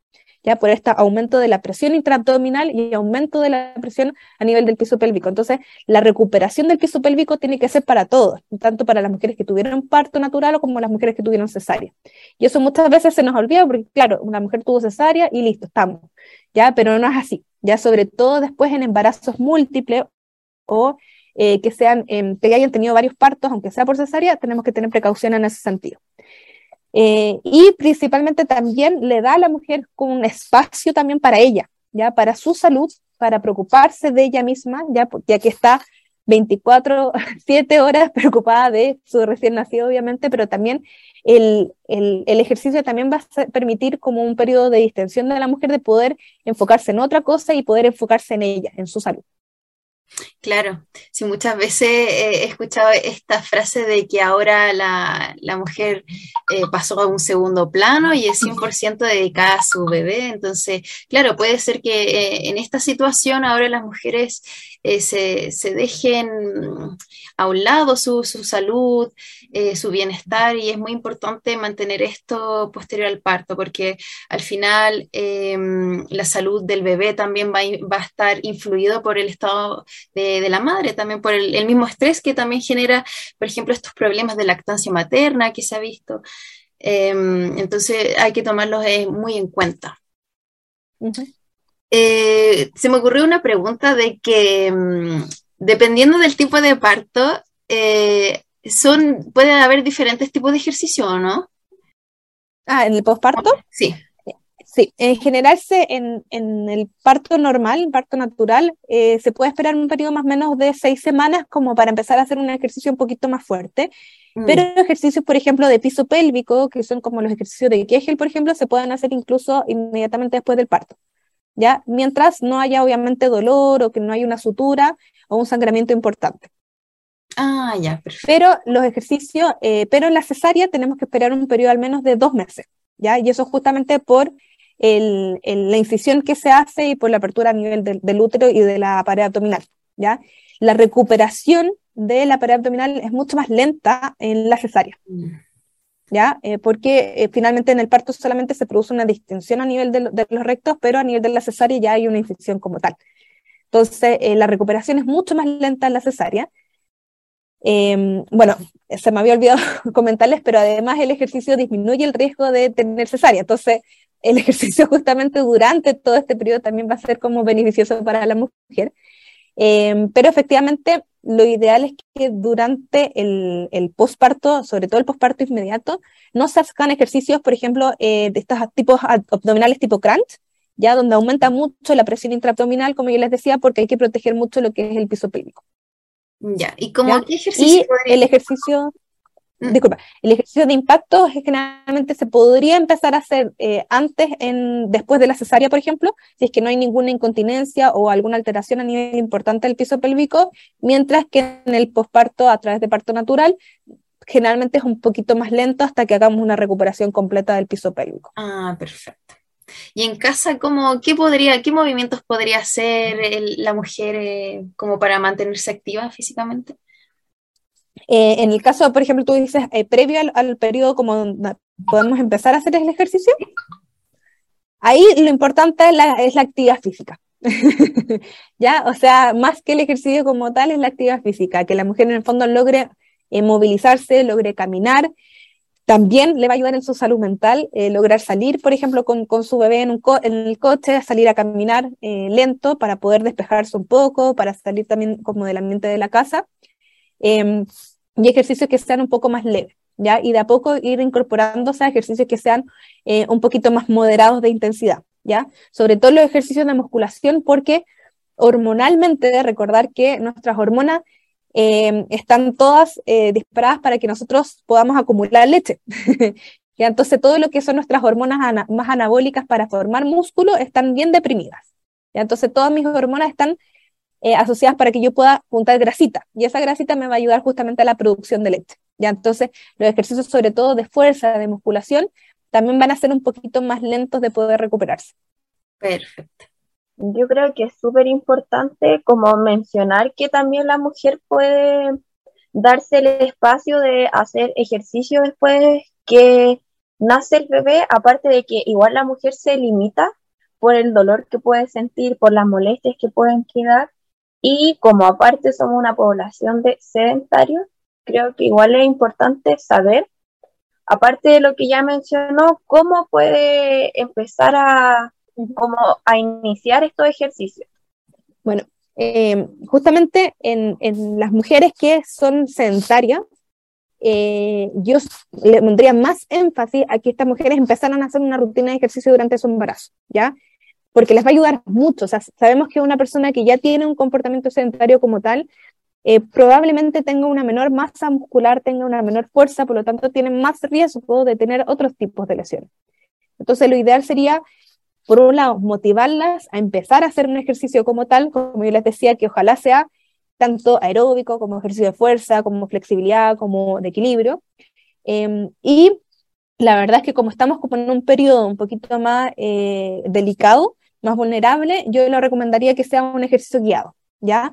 ya por este aumento de la presión intraabdominal y aumento de la presión a nivel del piso pélvico. Entonces, la recuperación del piso pélvico tiene que ser para todos, tanto para las mujeres que tuvieron parto natural como las mujeres que tuvieron cesárea. Y eso muchas veces se nos olvida porque, claro, una mujer tuvo cesárea y listo, estamos, ya, pero no es así, ya sobre todo después en embarazos múltiples o eh, que, sean, eh, que hayan tenido varios partos, aunque sea por cesárea, tenemos que tener precaución en ese sentido. Eh, y principalmente también le da a la mujer como un espacio también para ella, ya para su salud, para preocuparse de ella misma, ya, ya que está veinticuatro siete horas preocupada de su recién nacido obviamente, pero también el, el, el ejercicio también va a permitir como un periodo de distensión de la mujer de poder enfocarse en otra cosa y poder enfocarse en ella, en su salud. Claro, sí, muchas veces eh, he escuchado esta frase de que ahora la, la mujer eh, pasó a un segundo plano y es cien por ciento dedicada a su bebé, entonces, claro, puede ser que eh, en esta situación ahora las mujeres eh, se, se dejen a un lado su, su salud, eh, su bienestar, y es muy importante mantener esto posterior al parto, porque al final eh, la salud del bebé también va, va a estar influido por el estado De, de la madre, también por el, el mismo estrés que también genera, por ejemplo, estos problemas de lactancia materna que se ha visto. Eh, entonces hay que tomarlos eh, muy en cuenta. Uh-huh. Eh, se me ocurrió una pregunta de que, um, dependiendo del tipo de parto, eh, son, pueden haber diferentes tipos de ejercicio, ¿no? Ah, ¿en el posparto? Sí. Sí, en general se, en, en el parto normal, el parto natural, eh, se puede esperar un periodo más o menos de seis semanas como para empezar a hacer un ejercicio un poquito más fuerte, mm. pero ejercicios, por ejemplo, de piso pélvico, que son como los ejercicios de Kegel, por ejemplo, se pueden hacer incluso inmediatamente después del parto, ¿ya? Mientras no haya obviamente dolor o que no haya una sutura o un sangramiento importante. Ah, ya, perfecto. Pero los ejercicios, eh, pero en la cesárea tenemos que esperar un periodo al menos de dos meses, ¿ya? Y eso justamente por... El, el, la incisión que se hace y por la apertura a nivel del, del útero y de la pared abdominal, ¿ya? La recuperación de la pared abdominal es mucho más lenta en la cesárea, ¿ya? Eh, porque eh, finalmente en el parto solamente se produce una distensión a nivel de, de los rectos, pero a nivel de la cesárea ya hay una incisión como tal. Entonces eh, la recuperación es mucho más lenta en la cesárea. Eh, bueno, se me había olvidado comentarles, pero además el ejercicio disminuye el riesgo de tener cesárea, entonces el ejercicio justamente durante todo este periodo también va a ser como beneficioso para la mujer, eh, pero efectivamente lo ideal es que durante el, el posparto, sobre todo el posparto inmediato, no se hagan ejercicios, por ejemplo, eh, de estos tipos abdominales tipo crunch, ya donde aumenta mucho la presión intraabdominal, como yo les decía, porque hay que proteger mucho lo que es el piso pélvico. Ya, ¿y como qué ejercicio? Y podría... el ejercicio... Disculpa, el ejercicio de impacto generalmente se podría empezar a hacer eh, antes, en, después de la cesárea, por ejemplo, si es que no hay ninguna incontinencia o alguna alteración a nivel importante del piso pélvico, mientras que en el posparto, a través de parto natural, generalmente es un poquito más lento hasta que hagamos una recuperación completa del piso pélvico. Ah, perfecto. Y en casa, ¿cómo, qué, podría, ¿qué movimientos podría hacer el, la mujer eh, como para mantenerse activa físicamente? Eh, en el caso, por ejemplo, tú dices, eh, previo al, al periodo como podemos empezar a hacer el ejercicio, ahí lo importante es la, es la actividad física. ¿Ya? O sea, más que el ejercicio como tal, es la actividad física, que la mujer en el fondo logre eh, movilizarse, logre caminar. También le va a ayudar en su salud mental, eh, lograr salir, por ejemplo, con, con su bebé en, un co- en el coche, salir a caminar eh, lento para poder despejarse un poco, para salir también como del ambiente de la casa. Eh, y ejercicios que sean un poco más leves, ¿ya? Y de a poco ir incorporándose a ejercicios que sean eh, un poquito más moderados de intensidad, ¿ya? Sobre todo los ejercicios de musculación, porque hormonalmente, recordar que nuestras hormonas eh, están todas eh, disparadas para que nosotros podamos acumular leche. ¿Ya? Entonces todo lo que son nuestras hormonas ana- más anabólicas para formar músculo están bien deprimidas, ¿ya? Entonces todas mis hormonas están Eh, asociadas para que yo pueda juntar grasita, y esa grasita me va a ayudar justamente a la producción de leche, ¿ya? Entonces los ejercicios sobre todo de fuerza, de musculación, también van a ser un poquito más lentos de poder recuperarse. Perfecto. Yo creo que es súper importante como mencionar que también la mujer puede darse el espacio de hacer ejercicio después que nace el bebé, aparte de que igual la mujer se limita por el dolor que puede sentir, por las molestias que pueden quedar. Y como aparte somos una población de sedentarios, creo que igual es importante saber, aparte de lo que ya mencionó, cómo puede empezar a, como a iniciar estos ejercicios. Bueno, eh, justamente en, en las mujeres que son sedentarias, eh, yo le pondría más énfasis a que estas mujeres empezaran a hacer una rutina de ejercicio durante su embarazo, ¿ya? Porque les va a ayudar mucho. O sea, sabemos que una persona que ya tiene un comportamiento sedentario como tal, eh, probablemente tenga una menor masa muscular, tenga una menor fuerza, por lo tanto tiene más riesgo de tener otros tipos de lesiones. Entonces lo ideal sería, por un lado, motivarlas a empezar a hacer un ejercicio como tal, como yo les decía, que ojalá sea tanto aeróbico, como ejercicio de fuerza, como flexibilidad, como de equilibrio, eh, y la verdad es que como estamos como en un periodo un poquito más eh, delicado, más vulnerable, yo le recomendaría que sea un ejercicio guiado, ¿ya?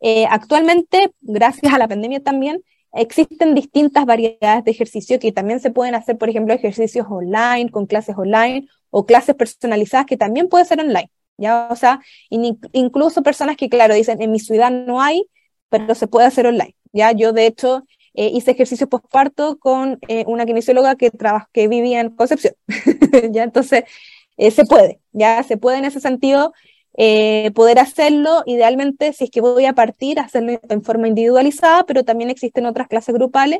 Eh, actualmente, gracias a la pandemia también, existen distintas variedades de ejercicio que también se pueden hacer, por ejemplo, ejercicios online, con clases online, o clases personalizadas que también pueden ser online, ¿ya? O sea, in- incluso personas que, claro, dicen, en mi ciudad no hay, pero se puede hacer online, ¿ya? Yo, de hecho, eh, hice ejercicio postparto con eh, una kinesióloga que, traba- que vivía en Concepción, ¿ya? Entonces, Eh, se puede, ya se puede en ese sentido eh, poder hacerlo, idealmente si es que voy a partir, hacerlo en forma individualizada, pero también existen otras clases grupales.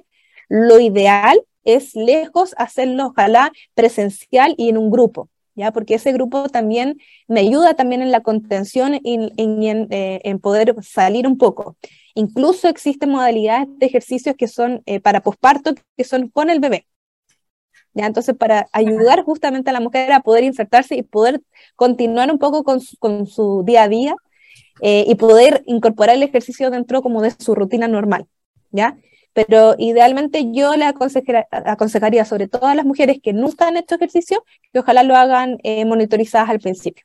Lo ideal es lejos hacerlo, ojalá presencial y en un grupo, ya, porque ese grupo también me ayuda también en la contención y, y en, eh, en poder salir un poco. Incluso existen modalidades de ejercicios que son eh, para posparto, que son con el bebé. ¿Ya? Entonces, para ayudar justamente a la mujer a poder insertarse y poder continuar un poco con su, con su día a día eh, y poder incorporar el ejercicio dentro como de su rutina normal, ¿ya? Pero idealmente yo le aconsejaría sobre todo a las mujeres que nunca han hecho ejercicio que ojalá lo hagan eh, monitorizadas al principio,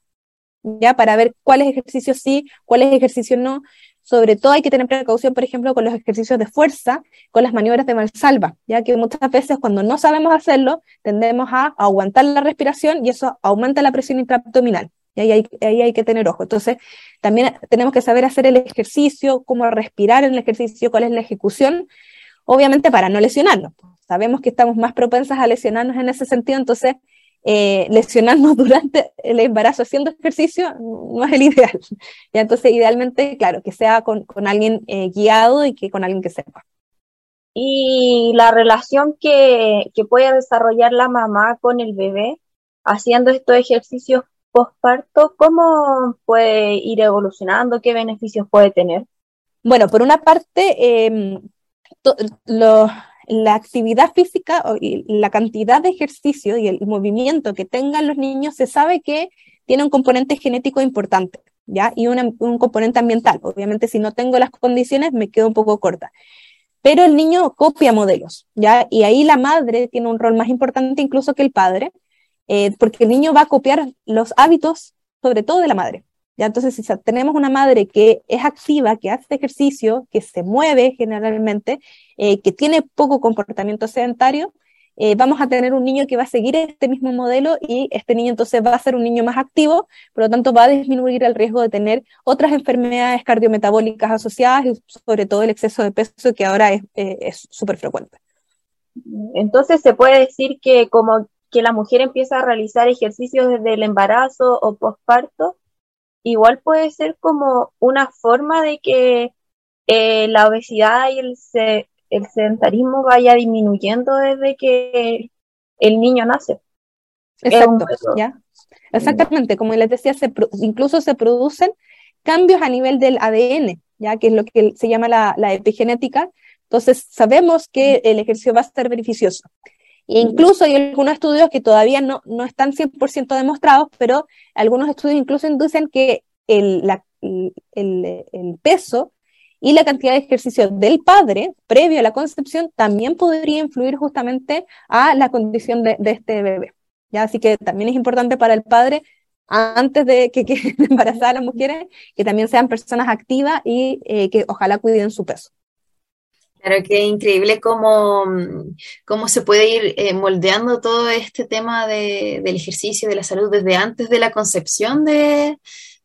¿ya? Para ver cuáles ejercicios sí, cuáles ejercicios no. Sobre todo hay que tener precaución, por ejemplo, con los ejercicios de fuerza, con las maniobras de mansalva, ya que muchas veces cuando no sabemos hacerlo, tendemos a aguantar la respiración y eso aumenta la presión intraabdominal, y ahí hay, ahí hay que tener ojo. Entonces, también tenemos que saber hacer el ejercicio, cómo respirar en el ejercicio, cuál es la ejecución, obviamente para no lesionarnos. Sabemos que estamos más propensas a lesionarnos en ese sentido, entonces Eh, lesionarnos durante el embarazo haciendo ejercicio no es el ideal. Y entonces, idealmente, claro, que sea con, con alguien eh, guiado y que con alguien que sepa. Y la relación que, que puede desarrollar la mamá con el bebé haciendo estos ejercicios postparto, ¿cómo puede ir evolucionando? ¿Qué beneficios puede tener? Bueno, por una parte, eh, to- los... la actividad física y la cantidad de ejercicio y el movimiento que tengan los niños se sabe que tiene un componente genético importante, ¿ya? Y una, un componente ambiental. Obviamente si no tengo las condiciones me quedo un poco corta. Pero el niño copia modelos, ¿ya? Y ahí la madre tiene un rol más importante incluso que el padre, eh, porque el niño va a copiar los hábitos, sobre todo de la madre, ¿Ya? Entonces, si tenemos una madre que es activa, que hace ejercicio, que se mueve generalmente, eh, que tiene poco comportamiento sedentario, eh, vamos a tener un niño que va a seguir este mismo modelo, y este niño entonces va a ser un niño más activo, por lo tanto va a disminuir el riesgo de tener otras enfermedades cardiometabólicas asociadas, y sobre todo el exceso de peso, que ahora es eh, súper frecuente. Entonces, ¿se puede decir que como que la mujer empieza a realizar ejercicios desde el embarazo o posparto, igual puede ser como una forma de que eh, la obesidad y el, se- el sedentarismo vaya disminuyendo desde que el niño nace? Exacto, ¿ya? Exactamente, como les decía, se pro- incluso se producen cambios a nivel del A D N, ya que es lo que se llama la, la epigenética. Entonces sabemos que el ejercicio va a ser beneficioso. E incluso hay algunos estudios que todavía no, no están cien por ciento demostrados, pero algunos estudios incluso inducen que el, la, el, el peso y la cantidad de ejercicio del padre previo a la concepción también podría influir justamente a la condición de, de este bebé, ¿ya? Así que también es importante para el padre, antes de que queden embarazadas las mujeres, que también sean personas activas y eh, que ojalá cuiden su peso. Claro, que increíble cómo, cómo se puede ir eh, moldeando todo este tema de, del ejercicio, de la salud, desde antes de la concepción de,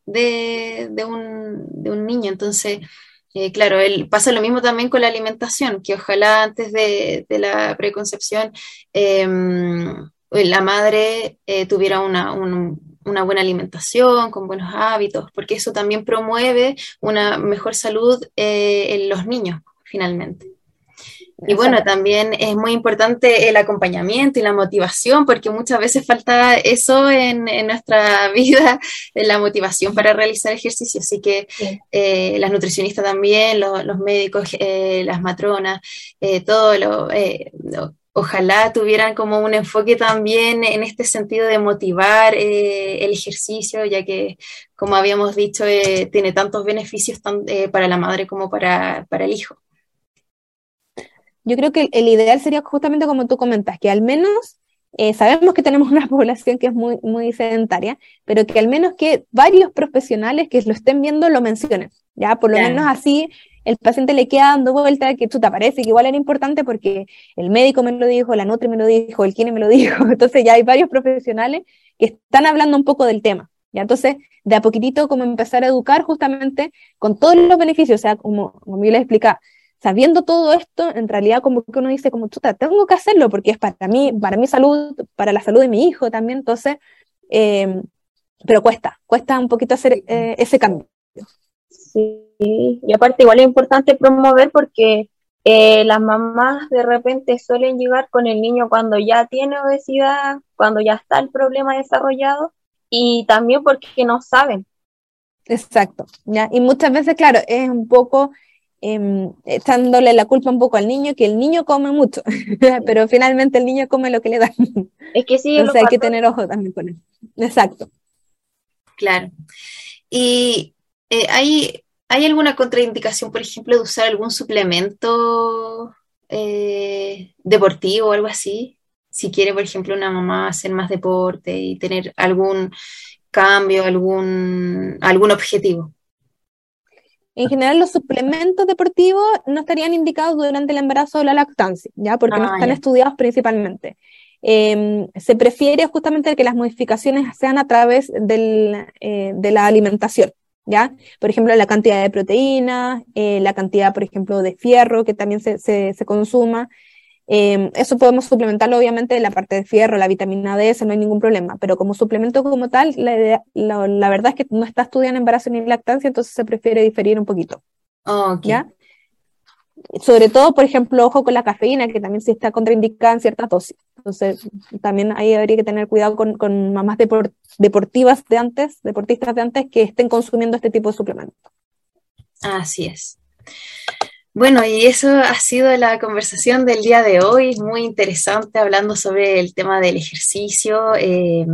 de, de, un, de un niño. Entonces, eh, claro, él, pasa lo mismo también con la alimentación, que ojalá antes de, de la preconcepción eh, la madre eh, tuviera una... Un, una buena alimentación, con buenos hábitos, porque eso también promueve una mejor salud eh, en los niños, finalmente. Y bueno, también es muy importante el acompañamiento y la motivación, porque muchas veces falta eso en, en nuestra vida, la motivación para realizar ejercicio, así que sí. eh, las nutricionistas también, lo, los médicos, eh, las matronas, eh, todo lo... Eh, lo ojalá tuvieran como un enfoque también en este sentido de motivar eh, el ejercicio, ya que, como habíamos dicho, eh, tiene tantos beneficios tan, eh, para la madre como para, para el hijo. Yo creo que el ideal sería justamente como tú comentas, que al menos, eh, sabemos que tenemos una población que es muy, muy sedentaria, pero que al menos que varios profesionales que lo estén viendo lo mencionen, ya, por lo claro. menos así... El paciente le queda dando vuelta, que chuta, parece que igual era importante porque el médico me lo dijo, la nutri me lo dijo, el kine me lo dijo. Entonces ya hay varios profesionales que están hablando un poco del tema. ¿Ya? Entonces, de a poquitito como empezar a educar justamente con todos los beneficios. O sea, como, como yo les explicaba, sabiendo todo esto, en realidad como que uno dice, como chuta, tengo que hacerlo porque es para mí, para mi salud, para la salud de mi hijo también. Entonces, eh, pero cuesta, cuesta un poquito hacer eh, ese cambio. Sí. Sí, y aparte igual es importante promover porque eh, las mamás de repente suelen llegar con el niño cuando ya tiene obesidad, cuando ya está el problema desarrollado, y también porque no saben. Exacto, ¿ya? Y muchas veces, claro, es un poco eh, echándole la culpa un poco al niño, que el niño come mucho, pero finalmente el niño come lo que le dan. Es que sí, entonces hay que tener ojo también con él. Exacto. Claro. Y eh, hay... ¿Hay alguna contraindicación, por ejemplo, de usar algún suplemento eh, deportivo o algo así? Si quiere, por ejemplo, una mamá hacer más deporte y tener algún cambio, algún, algún objetivo. En general, los suplementos deportivos no estarían indicados durante el embarazo o la lactancia, ¿ya? Porque ah, no están ya. estudiados principalmente. Eh, se prefiere justamente que las modificaciones sean a través del, eh, de la alimentación. ¿Ya? Por ejemplo, la cantidad de proteínas, eh, la cantidad, por ejemplo, de fierro que también se, se, se consuma. Eh, eso podemos suplementarlo, obviamente, de la parte de fierro, la vitamina D, eso no hay ningún problema. Pero como suplemento como tal, la, la, la verdad es que no está estudiando embarazo ni lactancia, entonces se prefiere diferir un poquito. Oh, okay. ¿Ya? Sobre todo, por ejemplo, ojo con la cafeína, que también sí está contraindicada en ciertas dosis. Entonces, también ahí habría que tener cuidado con, con mamás deport- deportivas de antes, deportistas de antes, que estén consumiendo este tipo de suplementos. Así es. Bueno, y eso ha sido la conversación del día de hoy, muy interesante, hablando sobre el tema del ejercicio, eh,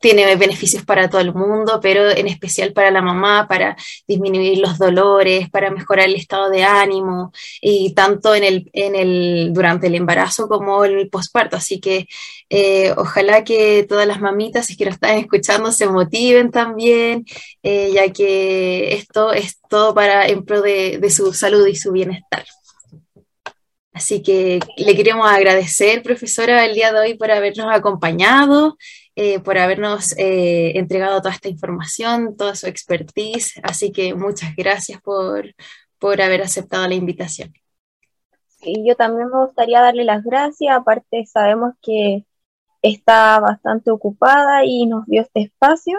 tiene beneficios para todo el mundo, pero en especial para la mamá, para disminuir los dolores, para mejorar el estado de ánimo, y tanto en el, en el, durante el embarazo como en el posparto. Así que eh, ojalá que todas las mamitas, si es que lo están escuchando, se motiven también, eh, ya que esto es todo para en pro de, de su salud y su bienestar. Así que le queremos agradecer, profesora, el día de hoy por habernos acompañado, eh, por habernos eh, entregado toda esta información, toda su expertise. Así que muchas gracias por, por haber aceptado la invitación. Sí, yo también me gustaría darle las gracias. Aparte, sabemos que está bastante ocupada y nos dio este espacio.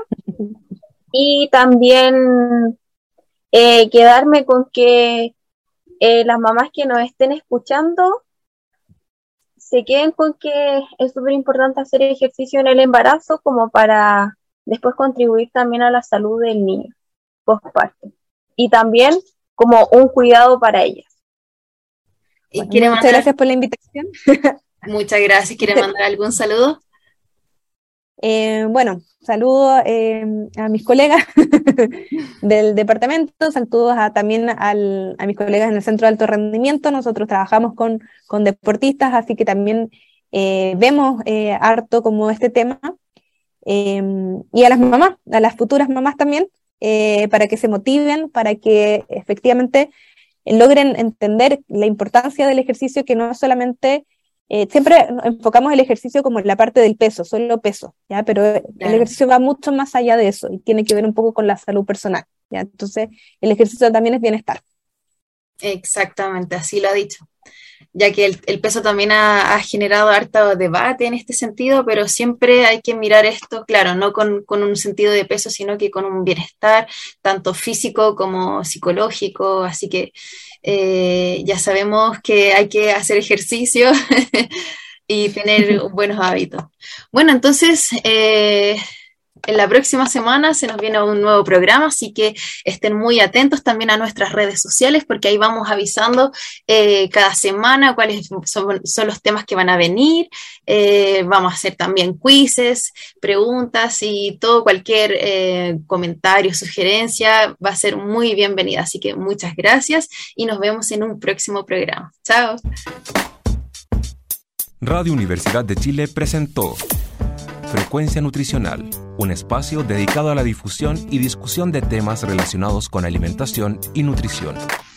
Y también eh, quedarme con que Eh, las mamás que nos estén escuchando se queden con que es súper importante hacer ejercicio en el embarazo, como para después contribuir también a la salud del niño postparto, y también como un cuidado para ellas. Y bueno, muchas mandar... gracias por la invitación. Muchas gracias. ¿Quieren mandar algún saludo? Eh, bueno, saludos eh, a mis colegas del departamento, saludos a, también al, a mis colegas en el Centro de Alto Rendimiento. Nosotros trabajamos con, con deportistas, así que también eh, vemos eh, harto como este tema, eh, y a las mamás, a las futuras mamás también, eh, para que se motiven, para que efectivamente logren entender la importancia del ejercicio, que no es solamente... Eh, siempre enfocamos el ejercicio como en la parte del peso, solo peso, ¿ya? Pero el ejercicio va mucho más allá de eso y tiene que ver un poco con la salud personal, ¿ya? Entonces, el ejercicio también es bienestar. Exactamente, así lo ha dicho. Ya que el, el peso también ha, ha generado harto debate en este sentido, pero siempre hay que mirar esto, claro, no con, con un sentido de peso, sino que con un bienestar, tanto físico como psicológico, así que eh, ya sabemos que hay que hacer ejercicio y tener buenos hábitos. Bueno, entonces... Eh, En la próxima semana se nos viene un nuevo programa, así que estén muy atentos también a nuestras redes sociales, porque ahí vamos avisando eh, cada semana cuáles son, son los temas que van a venir. Eh, vamos a hacer también quizzes, preguntas y todo, cualquier eh, comentario, sugerencia va a ser muy bienvenida. Así que muchas gracias y nos vemos en un próximo programa. Chao. Radio Universidad de Chile presentó Frecuencia Nutricional, un espacio dedicado a la difusión y discusión de temas relacionados con alimentación y nutrición.